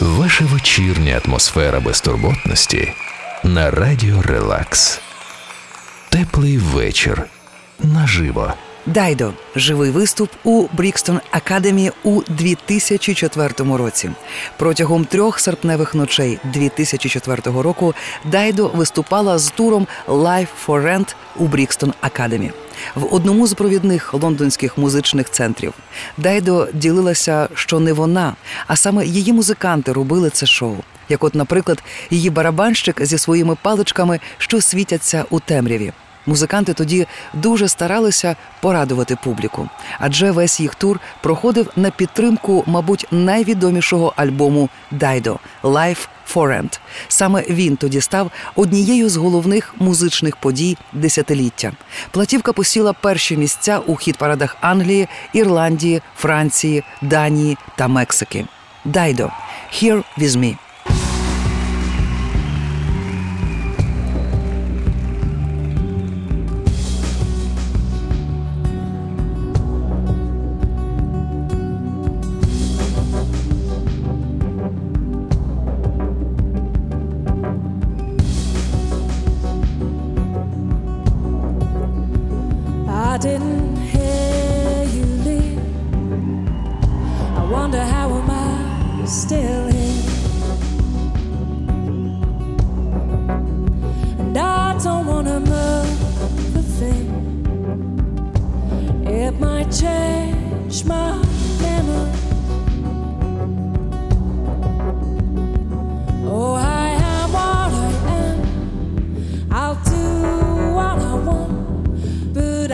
Ваша вечірня атмосфера безтурботності на Радіо Релакс. Теплий вечір. Наживо. Dido – живий виступ у Brixton Academy у 2004 році. Протягом 3 серпневих ночей 2004 року Dido виступала з туром Life for Rent у Brixton Academy. В одному з провідних лондонських музичних центрів Dido ділилася, що не вона, а саме її музиканти робили це шоу. Як от, наприклад, її барабанщик зі своїми паличками, що світяться у темряві. Музиканти тоді дуже старалися порадувати публіку, адже весь їх тур проходив на підтримку, мабуть, найвідомішого альбому Dido «Life for Rent». Саме він тоді став однією з головних музичних подій десятиліття. Платівка посіла перші місця у хіт-парадах Англії, Ірландії, Франції, Данії та Мексики. Dido «Here with me». I didn't hear you leave. I wonder how am I still here. And I don't wanna move a thing. It might change my memory. Oh, I am what I am. I'll do what I want, but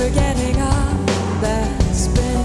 forgetting all that's been.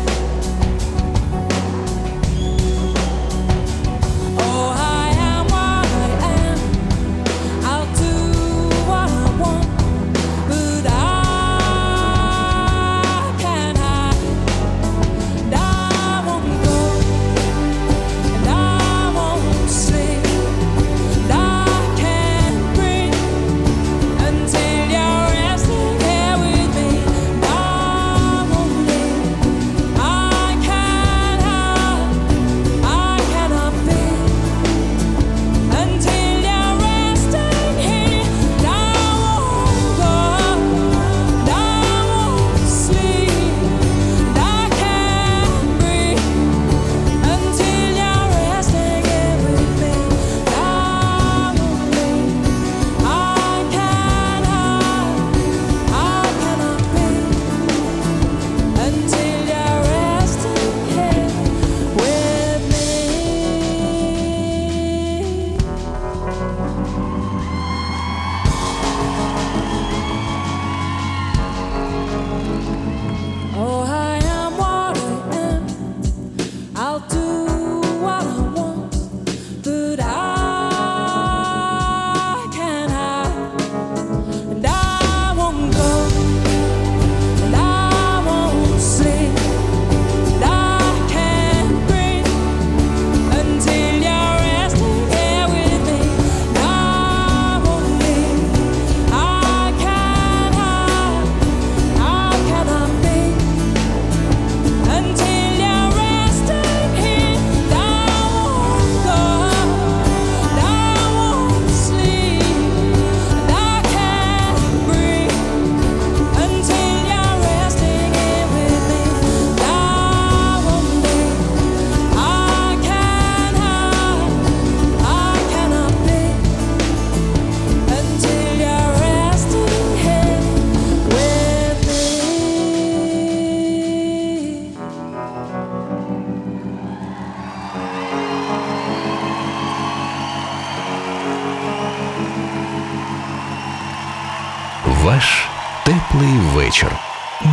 Ваш теплий вечір.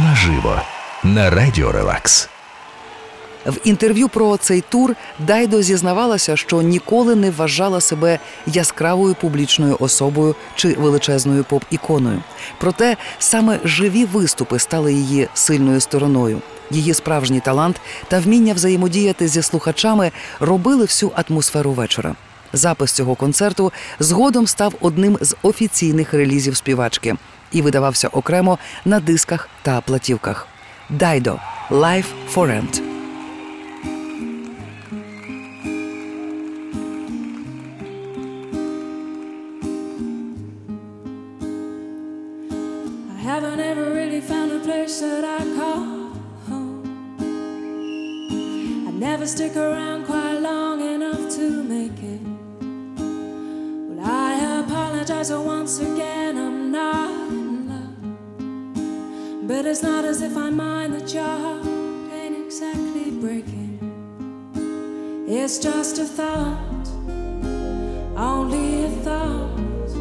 Наживо. На Радіо Релакс. В інтерв'ю про цей тур Дайдо зізнавалася, що ніколи не вважала себе яскравою публічною особою чи величезною поп-іконою. Проте саме живі виступи стали її сильною стороною. Її справжній талант та вміння взаємодіяти зі слухачами робили всю атмосферу вечора. Запис цього концерту згодом став одним з офіційних релізів співачки і видавався окремо на дисках та платівках. Dido – Life for Rent. I haven't ever really found a place that I call home. I never stick around quite long enough to make it. Well, I apologize once again, I'm not in love. But it's not as if I mind that your heart ain't exactly breaking. It's just a thought, only a thought.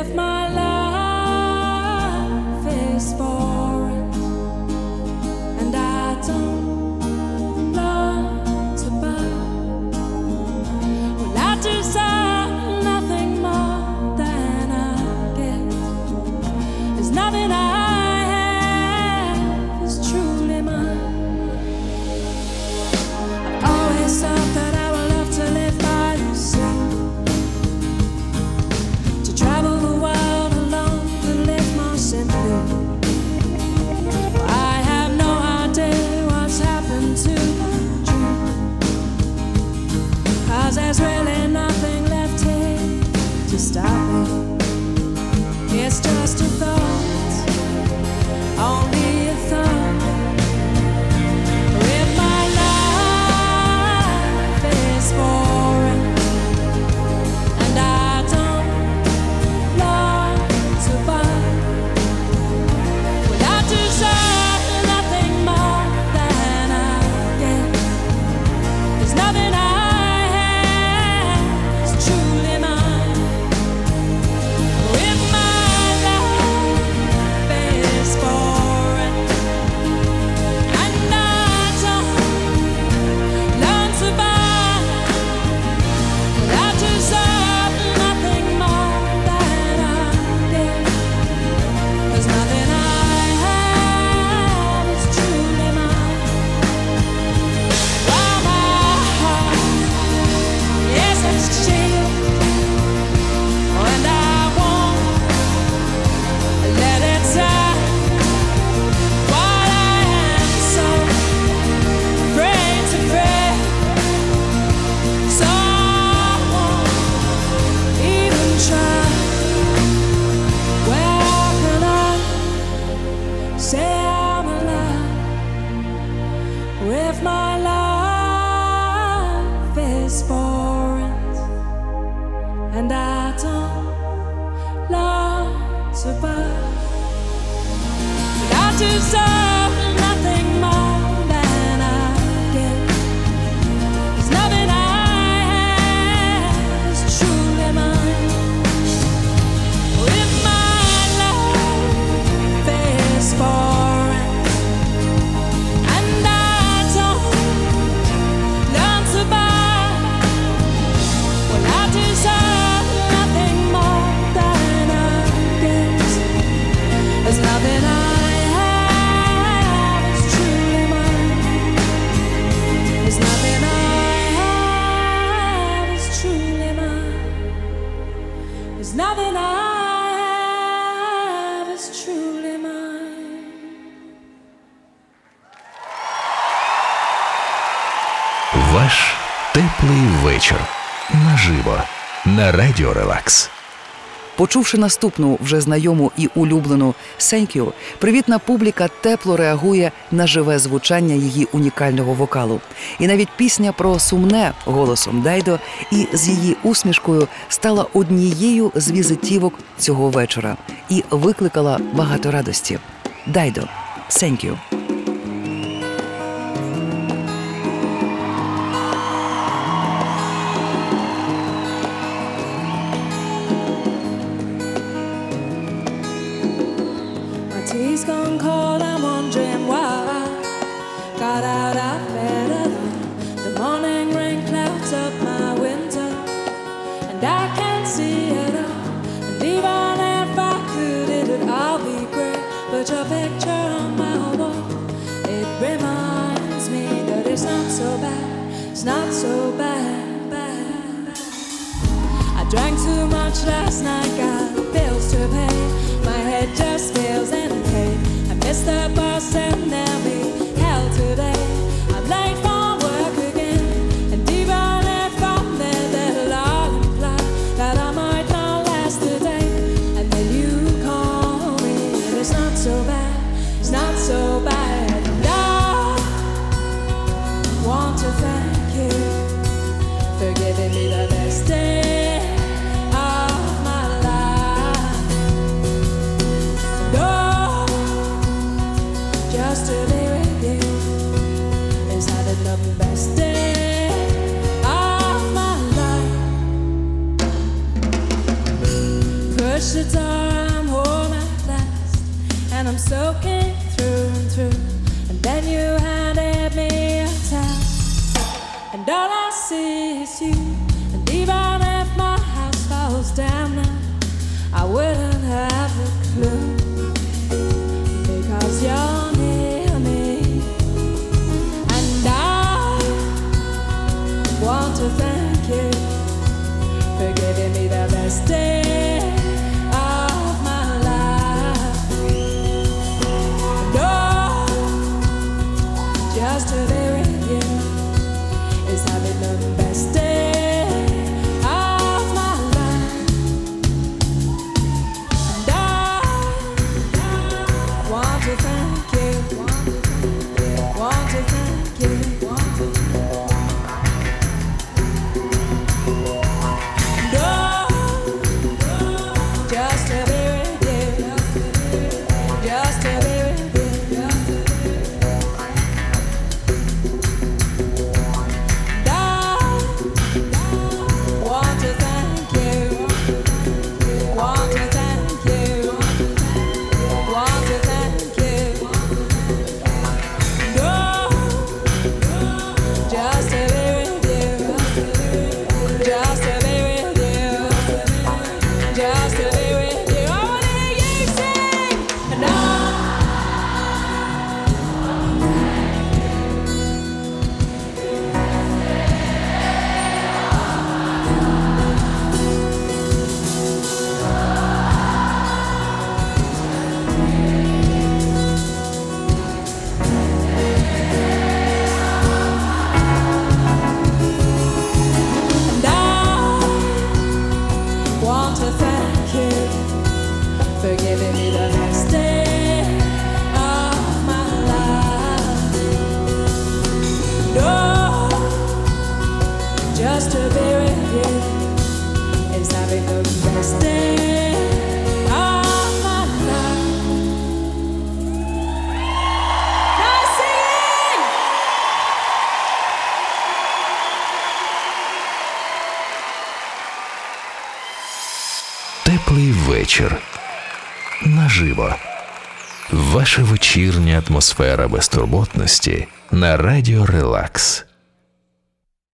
If my life is for rent, and I don't love to buy, will I decide? There's really nothing left here to stop me. It's just a thought, only a thought. If my life is boring and I don't love to buy, will I deserve nothing more than I get? There's nothing I Ваш теплий вечір. Наживо. На Радіо Релакс. Почувши наступну, вже знайому і улюблену «Thank you», привітна публіка тепло реагує на живе звучання її унікального вокалу. І навіть пісня про сумне голосом Дайдо і з її усмішкою стала однією з візитівок цього вечора і викликала багато радості. Дайдо «Thank you». He's gone cold, I'm wondering why. Got out of bed alone. The morning rain clouds up my window, and I can't see it all. And even if I could, it would all be great. But your picture on my wall, it reminds me that it's not so bad. It's not so bad, bad, bad. I drank too much last night, got bills to pay. My head just feels empty. I missed the bus and there'll be hell today. I'm late for work again, and even if I'm there, that'll all imply that I might not last the day. And then you call me, and it's not so bad, it's not so bad. And I want to thank you for giving me the best day. The best day of my life. Push the door, I'm home at last, and I'm soaking through and through. And then you handed me a towel, and all I see is you. And even if my house falls down now, I wouldn't have a clue, because you're near me. Want to thank you for giving me the best day of my life. No, just to be with you is having the best day of my life. And I want to thank you, want to thank you, want to thank you. Теплий вечір. Наживо. Ваша вечірня атмосфера безтурботності на Радіо Релакс.